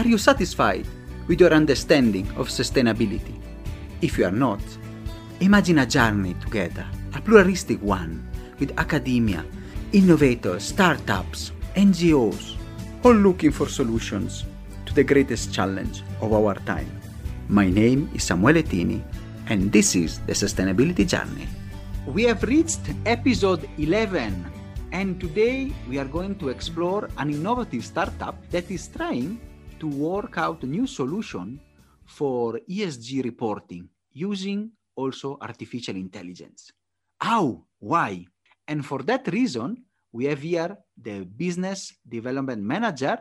Are you satisfied with your understanding of sustainability? If you are not, imagine a journey together, a pluralistic one, with academia, innovators, startups, NGOs, all looking for solutions to the greatest challenge of our time. My name is Samuele Tini, and this is the Sustainability Journey. We have reached episode 11, and today we are going to explore an innovative startup that is trying to work out a new solution for ESG reporting using also artificial intelligence. How? Why? And for that reason, we have here the business development manager,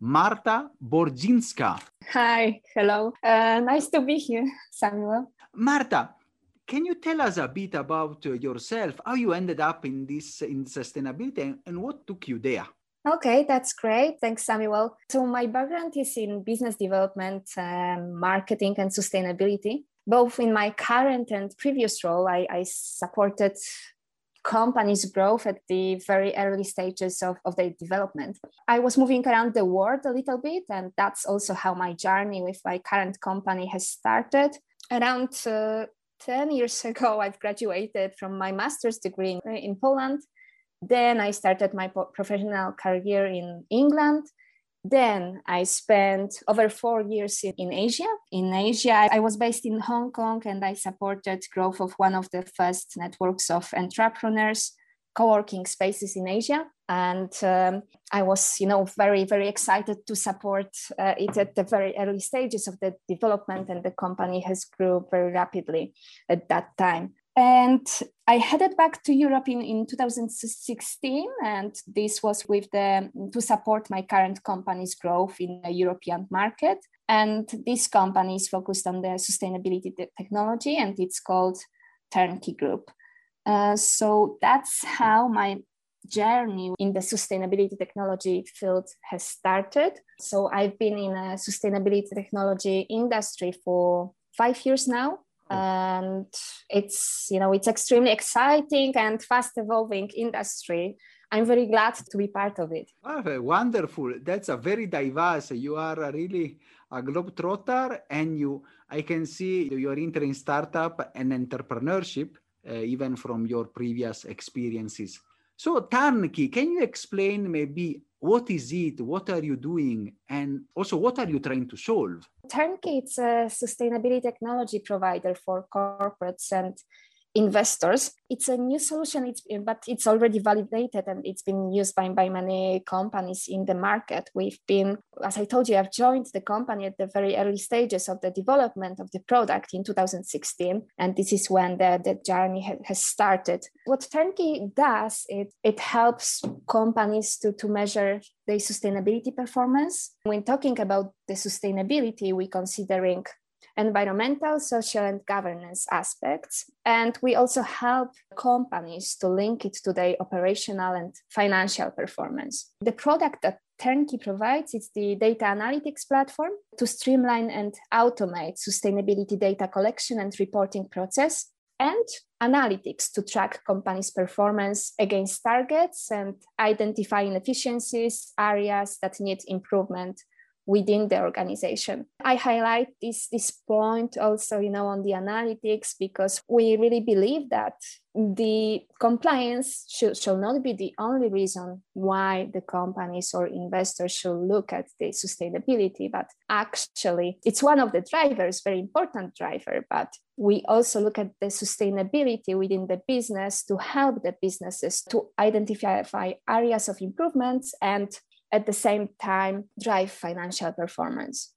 Marta Bojarzyńska. Hi, hello. Nice to be here, Samuel. Marta, can you tell us a bit about yourself, how you ended up in sustainability and what took you there? Okay, that's great. Thanks, Samuel. So my background is in business development, marketing and sustainability. Both in my current and previous role, I supported companies' growth at the very early stages of their development. I was moving around the world a little bit, and that's also how my journey with my current company has started. Around 10 years ago, I've graduated from my master's degree in Poland. Then I started my professional career in England. Then I spent over 4 years in Asia. In Asia, I was based in Hong Kong, and I supported growth of one of the first networks of entrepreneurs, co-working spaces in Asia. And I was, very, very excited to support it at the very early stages of the development, and the company has grew very rapidly at that time. And I headed back to Europe in 2016, and this was to support my current company's growth in the European market. And this company is focused on the sustainability technology, and it's called Turnkey Group. So that's how my journey in the sustainability technology field has started. So I've been in a sustainability technology industry for 5 years now. And it's extremely exciting and fast evolving industry. I'm very glad to be part of it. Oh, wonderful. That's a very diverse. You are really a globetrotter, and I can see your interest in startup and entrepreneurship, even from your previous experiences. So Turnkey, can you explain maybe what is it, what are you doing, and also what are you trying to solve? Turnkey is a sustainability technology provider for corporates and investors. It's a new solution, but it's already validated and it's been used by many companies in the market. We've been, as I told you, I've joined the company at the very early stages of the development of the product in 2016. And this is when the journey has started. What Turnkey does, it helps companies to measure their sustainability performance. When talking about the sustainability, we're considering environmental, social, and governance aspects. And we also help companies to link it to their operational and financial performance. The product that Turnkey provides is the data analytics platform to streamline and automate sustainability data collection and reporting process, and analytics to track companies' performance against targets and identify inefficiencies, areas that need improvement within the organization. I highlight this point also, on the analytics, because we really believe that the compliance shall not be the only reason why the companies or investors should look at the sustainability, but actually it's one of the drivers, very important driver, but we also look at the sustainability within the business to help the businesses to identify areas of improvements and at the same time, drive financial performance.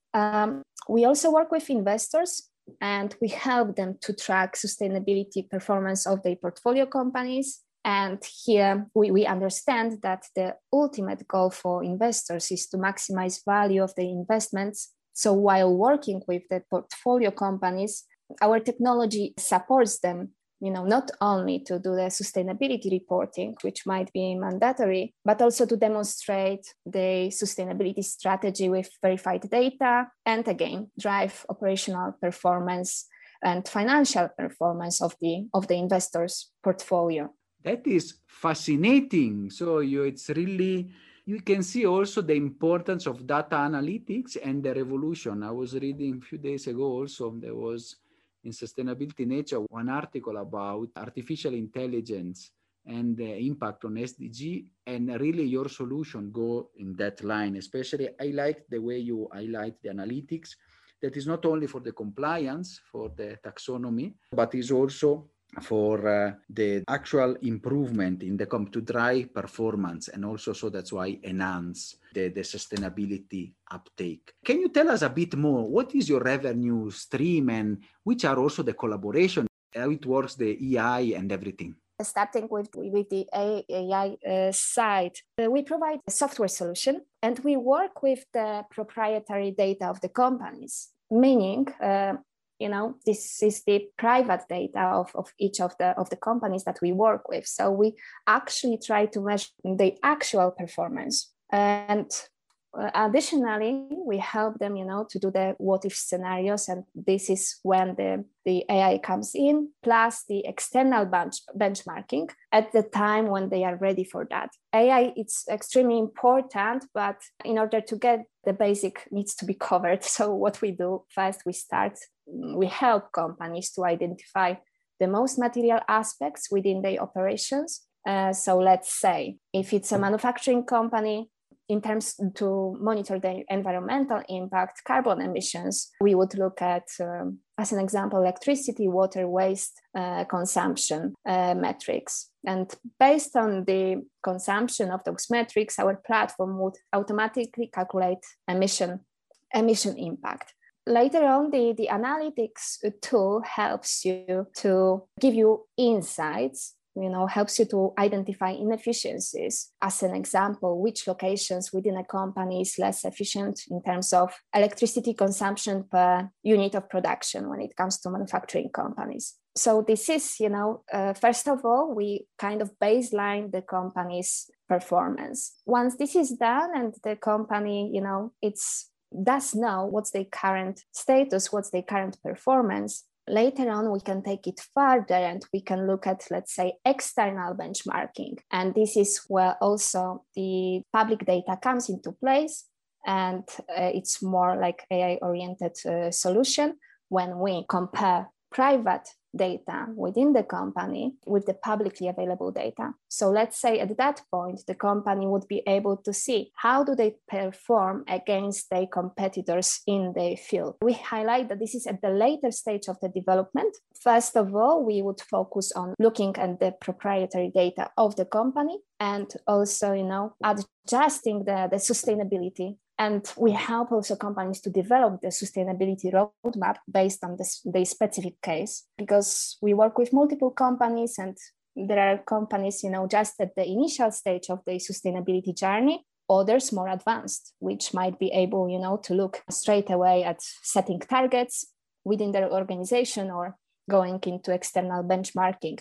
We also work with investors, and we help them to track sustainability performance of their portfolio companies. And here we understand that the ultimate goal for investors is to maximize value of the investments. So while working with the portfolio companies, our technology supports them, not only to do the sustainability reporting, which might be mandatory, but also to demonstrate the sustainability strategy with verified data, and again, drive operational performance and financial performance of the investor's portfolio. That is fascinating. So it's really You can see also the importance of data analytics and the revolution. I was reading a few days ago also, there was in Sustainability Nature one article about artificial intelligence and the impact on SDG, and really your solution go in that line. Especially I like the way you highlight the analytics that is not only for the compliance, for the taxonomy, but is also for the actual improvement in the come-to-dry performance, and also so that's why enhance the sustainability uptake. Can you tell us a bit more? What is your revenue stream and which are also the collaboration, how it works, the EI and everything? Starting with the AI side, we provide a software solution and we work with the proprietary data of the companies, meaning this is the private data of each of the companies that we work with. So we actually try to measure the actual performance. And additionally, we help them, to do the what-if scenarios. And this is when the AI comes in, plus the external benchmarking at the time when they are ready for that. AI, it's extremely important, but in order to get the basic needs to be covered. So what we do first, we help companies to identify the most material aspects within their operations. So let's say if it's a manufacturing company, in terms to monitor the environmental impact, carbon emissions, we would look at, as an example, electricity, water, waste consumption metrics. And based on the consumption of those metrics, our platform would automatically calculate emission impact. Later on, the analytics tool helps you to give you insights, helps you to identify inefficiencies. As an example, which locations within a company is less efficient in terms of electricity consumption per unit of production when it comes to manufacturing companies. So this is, first of all, we kind of baseline the company's performance. Once this is done and the company, does know what's their current status, what's their current performance. Later on, we can take it further and we can look at, let's say, external benchmarking. And this is where also the public data comes into place, and it's more like AI-oriented solution when we compare private data within the company with the publicly available data. So let's say at that point, the company would be able to see how do they perform against their competitors in their field. We highlight that this is at the later stage of the development. First of all, we would focus on looking at the proprietary data of the company and also, adjusting the sustainability. And we help also companies to develop the sustainability roadmap based on the specific case, because we work with multiple companies and there are companies, just at the initial stage of the sustainability journey, others more advanced, which might be able, to look straight away at setting targets within their organization or going into external benchmarking.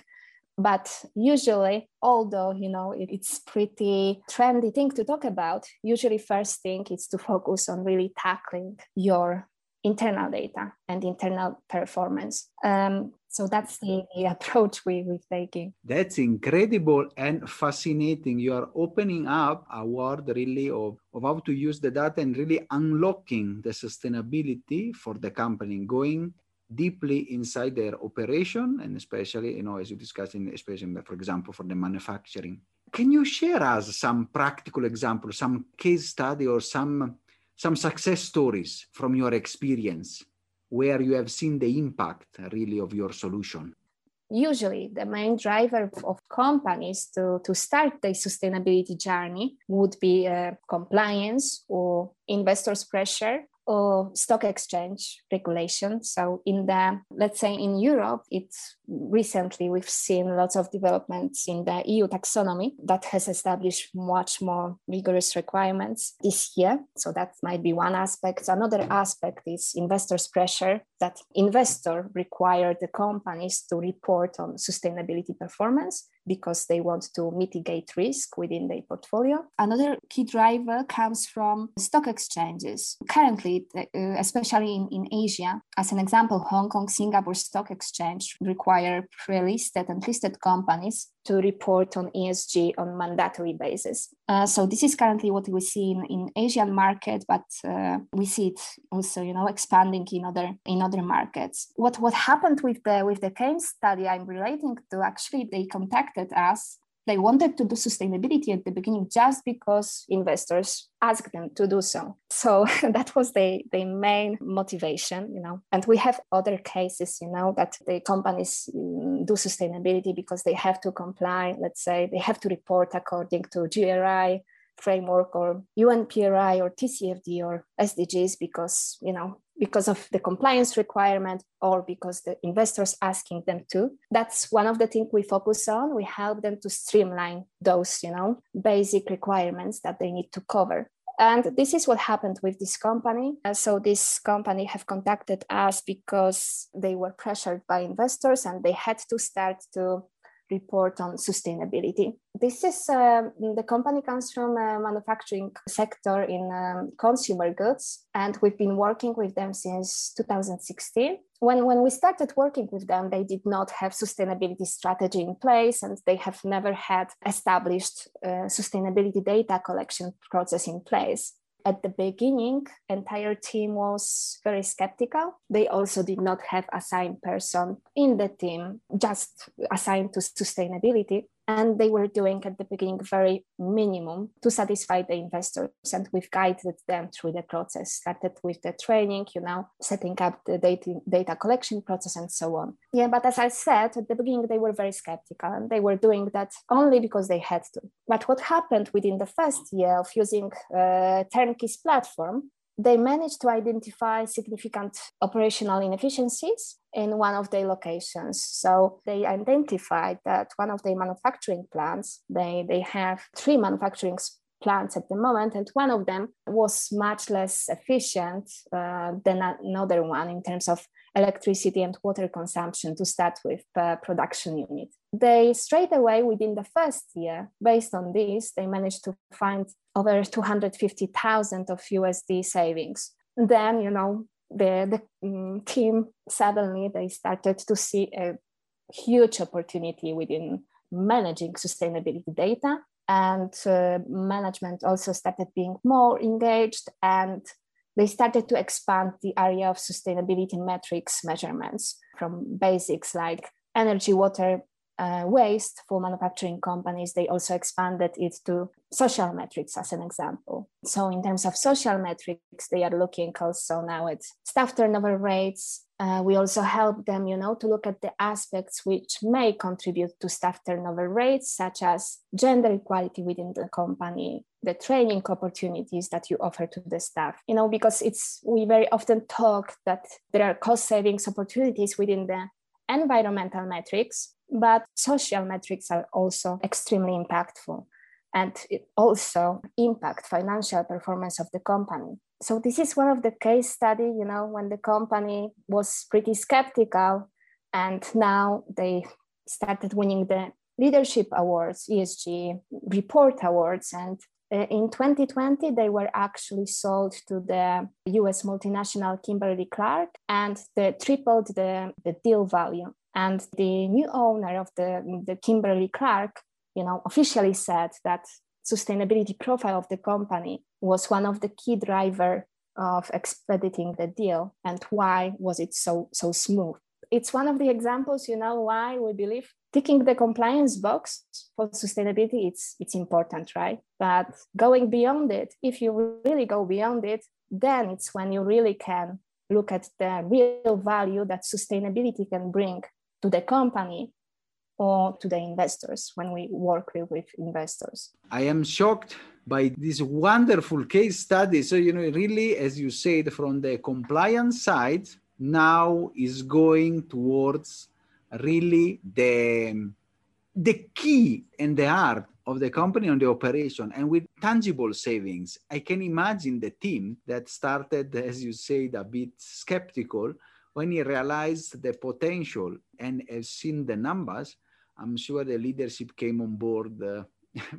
But usually, although, it's pretty trendy thing to talk about, usually first thing is to focus on really tackling your internal data and internal performance. So that's the approach we're taking. That's incredible and fascinating. You are opening up a world really of how to use the data and really unlocking the sustainability for the company, going deeply inside their operation, and especially, as you discussed in especially, for example, for the manufacturing. Can you share us some practical examples, some case study or some success stories from your experience where you have seen the impact really of your solution? Usually the main driver of companies to start their sustainability journey would be compliance or investors' pressure or stock exchange regulation. So let's say in Europe, recently we've seen lots of developments in the EU taxonomy that has established much more rigorous requirements this year. So that might be one aspect. Another aspect is investors' pressure, that investor require the companies to report on sustainability performance because they want to mitigate risk within their portfolio. Another key driver comes from stock exchanges. Currently, especially in Asia, as an example, Hong Kong, Singapore Stock Exchange require require pre-listed and listed companies to report on ESG on mandatory basis. So this is currently what we see in Asian market, but we see it also, expanding in other markets. What happened with the Cairns study I'm relating to, actually they contacted us. They wanted to do sustainability at the beginning just because investors asked them to do so. So that was the main motivation, And we have other cases, that the companies do sustainability because they have to comply. Let's say they have to report according to GRI framework or UNPRI or TCFD or SDGs because of the compliance requirement or because the investors asking them to. That's one of the things we focus on. We help them to streamline those, basic requirements that they need to cover. And this is what happened with this company. And so this company have contacted us because they were pressured by investors and they had to start to report on sustainability. This is the company comes from a manufacturing sector in consumer goods, and we've been working with them since 2016. When we started working with them, they did not have sustainability strategy in place, and they have never had established sustainability data collection process in place. At the beginning, entire team was very skeptical. They also did not have assigned person in the team, just assigned to sustainability. And they were doing at the beginning very minimum to satisfy the investors. And we've guided them through the process, started with the training, setting up the data collection process and so on. Yeah, but as I said, at the beginning, they were very skeptical and they were doing that only because they had to. But what happened within the first year of using Turnkey's platform, they managed to identify significant operational inefficiencies in one of their locations. So they identified that one of their manufacturing plants, they have 3 manufacturing plants at the moment, and one of them was much less efficient than another one in terms of electricity and water consumption to start with per production unit. They straight away, within the first year, based on this, they managed to find over $250,000 of USD savings. Then, the team, suddenly they started to see a huge opportunity within managing sustainability data, and management also started being more engaged, and they started to expand the area of sustainability metrics measurements from basics like energy, water, waste for manufacturing companies. They also expanded it to social metrics as an example. So in terms of social metrics, they are looking also now at staff turnover rates. We also help them, to look at the aspects which may contribute to staff turnover rates, such as gender equality within the company, the training opportunities that you offer to the staff. Because we very often talk that there are cost savings opportunities within the environmental metrics, but social metrics are also extremely impactful, and it also impacts financial performance of the company. So this is one of the case study, when the company was pretty skeptical, and now they started winning the leadership awards, ESG report awards. And in 2020, they were actually sold to the US multinational Kimberly-Clark, and they tripled the deal value. And the new owner of the Kimberly-Clark, officially said that sustainability profile of the company was one of the key driver of expediting the deal, and why was it so smooth. It's one of the examples, why we believe ticking the compliance box for sustainability, it's important, right? But going beyond it, if you really go beyond it, then it's when you really can look at the real value that sustainability can bring to the company or to the investors when we work with investors. I am shocked by this wonderful case study. So, really, as you said, from the compliance side, now is going towards really the key and the heart of the company on the operation, and with tangible savings. I can imagine the team that started, as you said, a bit skeptical. When he realized the potential and has seen the numbers, I'm sure the leadership came on board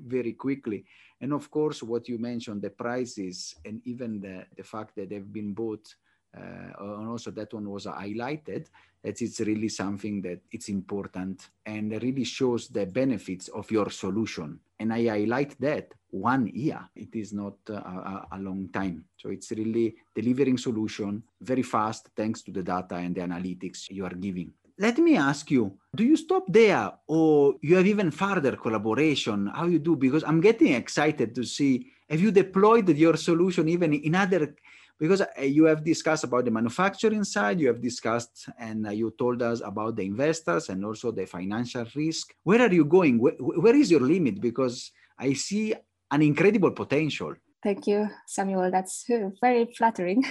very quickly. And of course, what you mentioned, the prices, and even the fact that they've been bought and also that one was highlighted, that it's really something that it's important and really shows the benefits of your solution. And I highlight that 1 year, it is not a long time. So it's really delivering solution very fast, thanks to the data and the analytics you are giving. Let me ask you, do you stop there or you have even further collaboration? How you do? Because I'm getting excited to see, have you deployed your solution even in other, because you have discussed about the manufacturing side, you have discussed and you told us about the investors and also the financial risk. Where are you going? Where is your limit? Because I see an incredible potential. Thank you, Samuele. That's very flattering.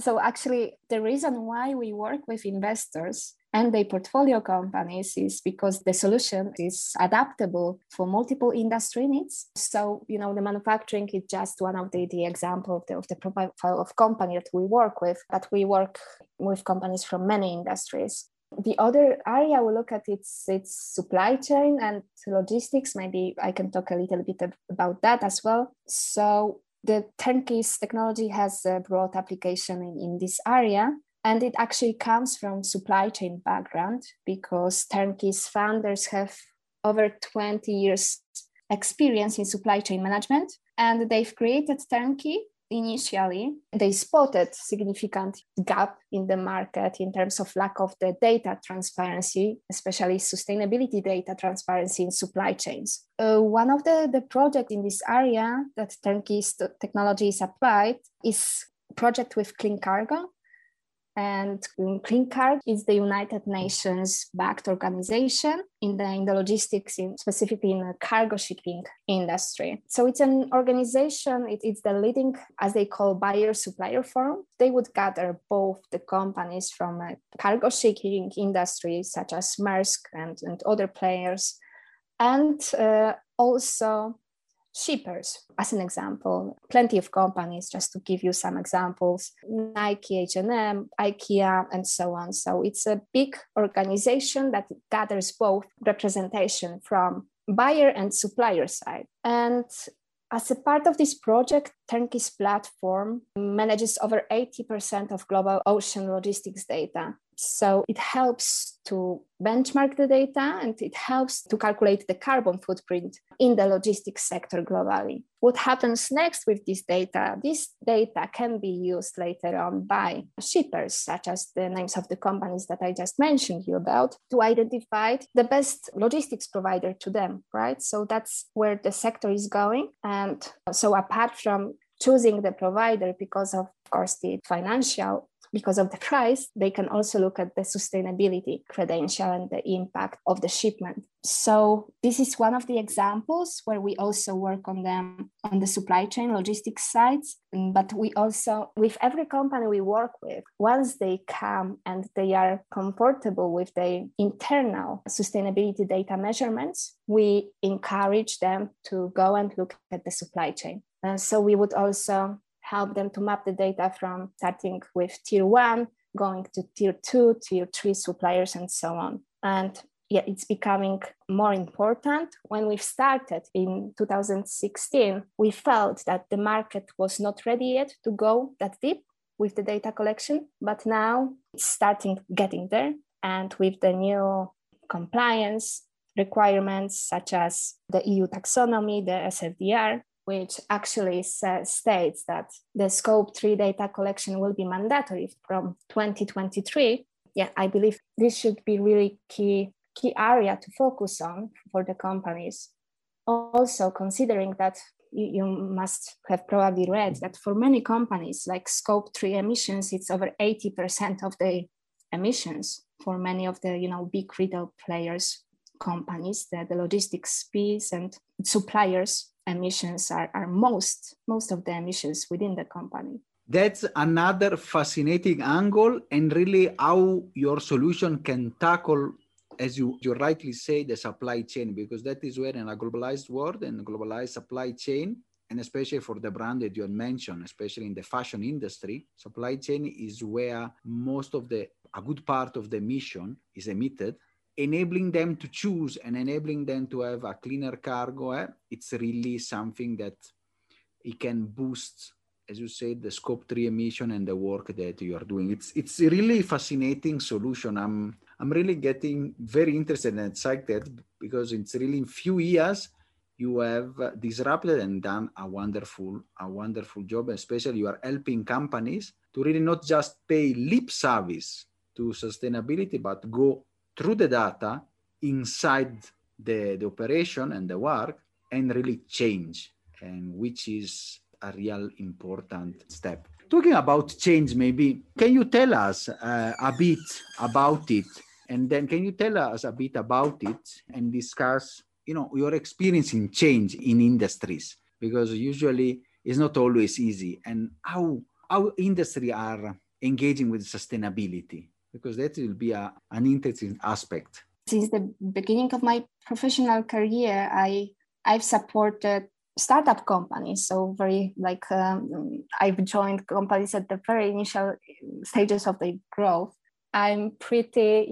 So actually, the reason why we work with investors and their portfolio companies is because the solution is adaptable for multiple industry needs. So, you know, the manufacturing is just one of the example of the profile of company that we work with, but we work with companies from many industries. The other area we look at its supply chain and logistics. Maybe I can talk a little bit about that as well. So the Turnkey's technology has a broad application in this area, and it actually comes from supply chain background because Turnkey's founders have over 20 years experience in supply chain management, and they've created Turnkey. Initially, they spotted significant gap in the market in terms of lack of the data transparency, especially sustainability data transparency in supply chains. One of the projects in this area that Turnkey's technology is applied is a project with Clean Cargo. And Clean Cargo is the United Nations-backed organization in the logistics, specifically in the cargo shipping industry. So it's an organization, it's the leading, as they call, buyer-supplier forum. They would gather both the companies from a cargo shipping industry, such as Maersk and other players, and also shippers, as an example, plenty of companies, just to give you some examples, Nike, H&M, IKEA, and so on. So it's a big organization that gathers both representation from buyer and supplier side. And as a part of this project, Turnkey's platform manages over 80% of global ocean logistics data. So it helps to benchmark the data and it helps to calculate the carbon footprint in the logistics sector globally. What happens next with this data? This data can be used later on by shippers, such as the names of the companies that I just mentioned you about, to identify the best logistics provider to them, right? So that's where the sector is going. And so apart from choosing the provider because of course the financial, because of the price, they can also look at the sustainability credential and the impact of the shipment. So this is one of the examples where we also work on them on the supply chain logistics sides. But we also, with every company we work with, once they come and they are comfortable with the internal sustainability data measurements, we encourage them to go and look at the supply chain. And so we would also help them to map the data from starting with tier one, going to tier two, tier three suppliers, and so on. And yeah, it's becoming more important. When we've started in 2016, we felt that the market was not ready yet to go that deep with the data collection, but now it's starting getting there. And with the new compliance requirements, such as the EU taxonomy, the SFDR, which actually states that the Scope 3 data collection will be mandatory from 2023. Yeah, I believe this should be really key area to focus on for the companies. Also considering that you must have probably read that for many companies, like Scope 3 emissions, it's over 80% of the emissions for many of the big retail players, companies, the logistics piece and suppliers. Emissions are most of the emissions within the company. That's another fascinating angle, and really how your solution can tackle, as you rightly say, the supply chain, because that is where in a globalized world and globalized supply chain, and especially for the brand that you had mentioned, especially in the fashion industry, supply chain is where most of a good part of the emission is emitted. Enabling them to choose and enabling them to have a cleaner cargo, it's really something that it can boost as you said, the scope 3 emission and the work that you are doing. It's a really fascinating solution. I'm really getting very interested and excited because it's really in few years you have disrupted and done a wonderful job. Especially you are helping companies to really not just pay lip service to sustainability, but go through the data inside the operation and the work and really change, and which is a real important step. Talking about change, maybe, can you tell us a bit about it? And then can you tell us a bit about it and discuss, you know, your experience in change in industries? Because usually it's not always easy. And how industry are engaging with sustainability? Because that will be an interesting aspect. Since the beginning of my professional career, I've supported startup companies. So I've joined companies at the very initial stages of their growth. I'm pretty,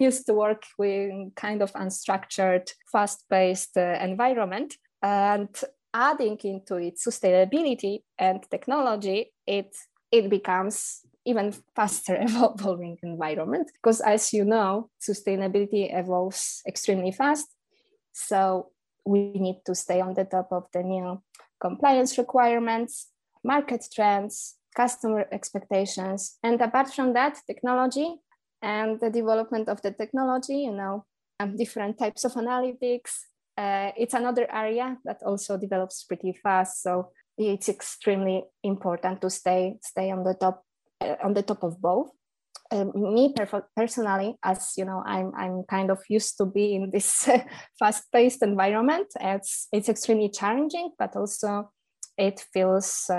used to work with kind of unstructured, fast-paced environment. And adding into it sustainability and technology, it becomes even faster evolving environment. Because as you know, sustainability evolves extremely fast. So we need to stay on the top of the new compliance requirements, market trends, customer expectations. And apart from that, technology and the development of the technology, different types of analytics. It's another area that also develops pretty fast. So it's extremely important to stay on the top of both. Me personally, as you know, I'm kind of used to be in this fast-paced environment. It's extremely challenging, but also it feels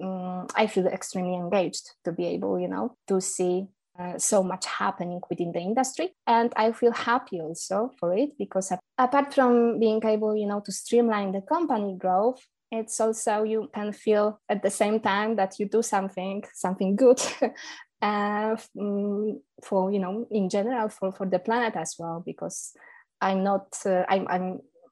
I feel extremely engaged to be able, to see so much happening within the industry, and I feel happy also for it because apart from being able, to streamline the company growth, it's also you can feel at the same time that you do something good. For in general for the planet as well, because I'm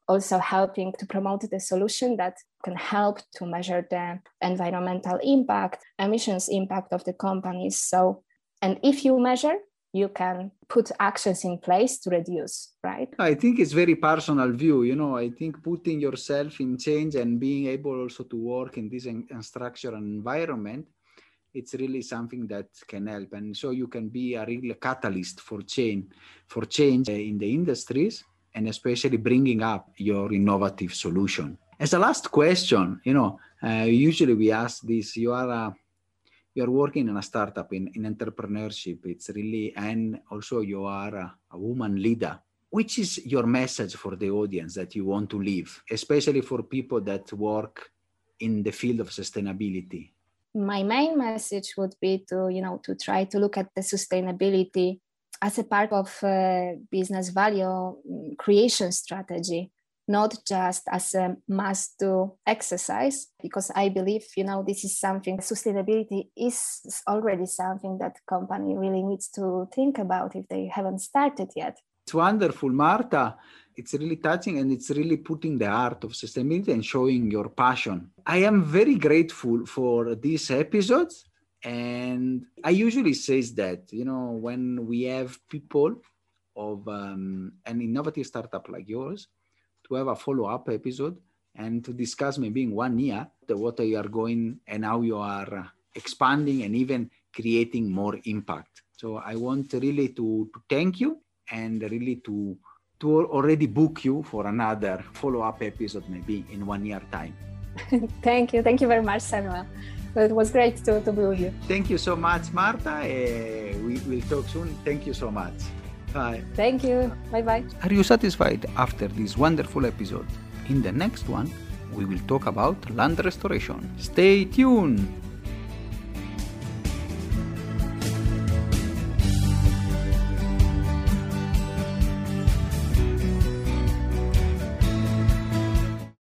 also helping to promote the solution that can help to measure the environmental impact, emissions impact of the companies. So, and if you measure, you can put actions in place to reduce, right? I think it's very personal view, I think putting yourself in change and being able also to work in this unstructured environment, it's really something that can help. And so you can be a real catalyst for change in the industries, and especially bringing up your innovative solution. As a last question, usually we ask this, you are working in a startup, in entrepreneurship, it's really, and also you are a woman leader. Which is your message for the audience that you want to leave, especially for people that work in the field of sustainability? My main message would be to, to try to look at the sustainability as a part of business value creation strategy, not just as a must-do exercise, because I believe, this is something, sustainability is already something that company really needs to think about if they haven't started yet. It's wonderful, Marta. It's really touching, and it's really putting the heart of sustainability and showing your passion. I am very grateful for these episodes. And I usually say that, when we have people of an innovative startup like yours to have a follow-up episode and to discuss maybe in 1 year what you are going and how you are expanding and even creating more impact. So I want really to thank you and really to already book you for another follow-up episode, maybe in 1 year time. Thank you. Thank you very much, Samuele. It was great to be with you. Thank you so much, Marta. We will talk soon. Thank you so much. Bye. Thank you. Bye-bye. Are you satisfied after this wonderful episode? In the next one, we will talk about land restoration. Stay tuned.